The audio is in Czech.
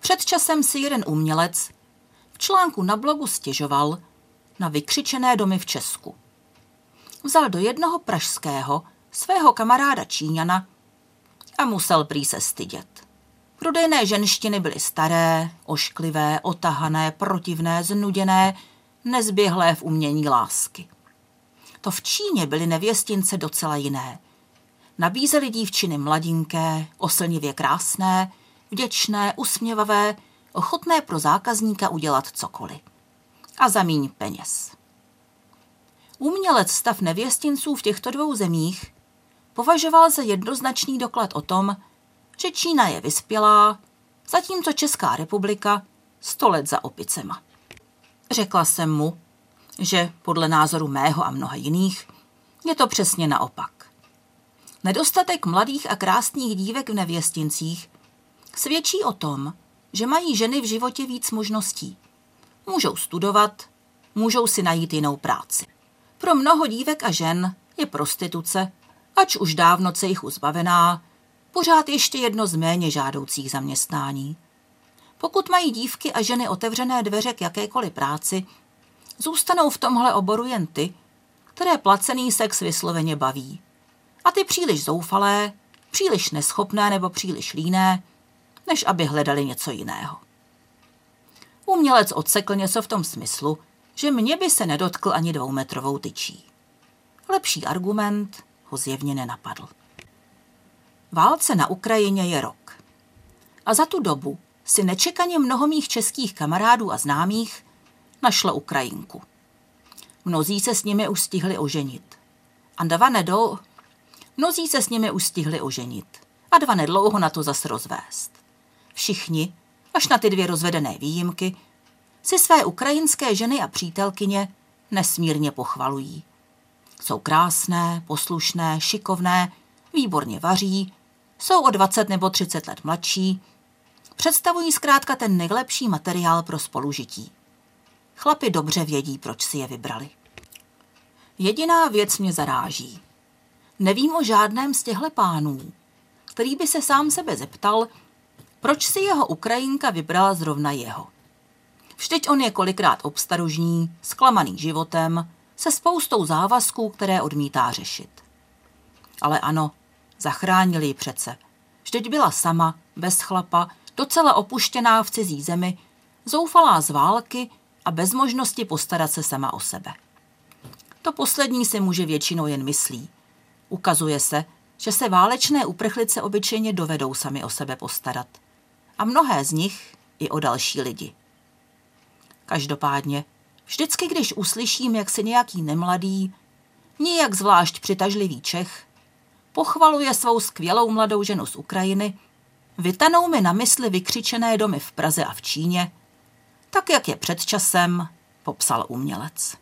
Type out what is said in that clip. Před časem si jeden umělec v článku na blogu stěžoval na vykřičené domy v Česku. Vzal do jednoho pražského svého kamaráda Číňana a musel prý se stydět. Prodejné ženštiny byly staré, ošklivé, otahané, protivné, znuděné, nezběhlé v umění lásky. To v Číně byly nevěstince docela jiné. Nabízeli dívčiny mladinké, oslnivě krásné, vděčné, usměvavé, ochotné pro zákazníka udělat cokoliv. A za míň peněz. Umělec stav nevěstinců v těchto dvou zemích považoval za jednoznačný doklad o tom, že Čína je vyspělá, zatímco Česká republika 100 let za opicema. Řekla jsem mu, že podle názoru mého a mnoha jiných je to přesně naopak. Nedostatek mladých a krásných dívek v nevěstincích svědčí o tom, že mají ženy v životě víc možností. Můžou studovat, můžou si najít jinou práci. Pro mnoho dívek a žen je prostituce, ač už dávno cejchu zbavená, pořád ještě jedno z méně žádoucích zaměstnání. Pokud mají dívky a ženy otevřené dveře k jakékoliv práci, zůstanou v tomhle oboru jen ty, které placený sex vysloveně baví. A ty příliš zoufalé, příliš neschopné nebo příliš líné, než aby hledali něco jiného. Umělec odsekl něco v tom smyslu, že mě by se nedotkl ani 2metrovou tyčí. Lepší argument ho zjevně nenapadl. Válce na Ukrajině je rok. A za tu dobu si nečekaně mnoho mých českých kamarádů a známých našlo Ukrajinku. Mnozí se s nimi už stihli oženit a dva nedlouho na to zas rozvést. Všichni, až na ty 2 rozvedené výjimky, si své ukrajinské ženy a přítelkyně nesmírně pochvalují. Jsou krásné, poslušné, šikovné, výborně vaří, jsou o 20 nebo 30 let mladší, představují zkrátka ten nejlepší materiál pro spolužití. Chlapi dobře vědí, proč si je vybrali. Jediná věc mě zaráží. Nevím o žádném z těchto pánů, který by se sám sebe zeptal, proč si jeho Ukrajinka vybrala zrovna jeho. Vždyť on je kolikrát obstarožní, zklamaný životem, se spoustou závazků, které odmítá řešit. Ale ano, zachránili ji přece. Vždyť byla sama, bez chlapa, docela opuštěná v cizí zemi, zoufalá z války a bez možnosti postarat se sama o sebe. To poslední si muže většinou jen myslí. Ukazuje se, že se válečné uprchlice obyčejně dovedou sami o sebe postarat. A mnohé z nich i o další lidi. Každopádně, vždycky, když uslyším, jak se nějaký nemladý, nijak zvlášť přitažlivý Čech pochvaluje svou skvělou mladou ženu z Ukrajiny, vytanou mi na mysli vykřičené domy v Praze a v Číně, tak jak je před časem popsal umělec.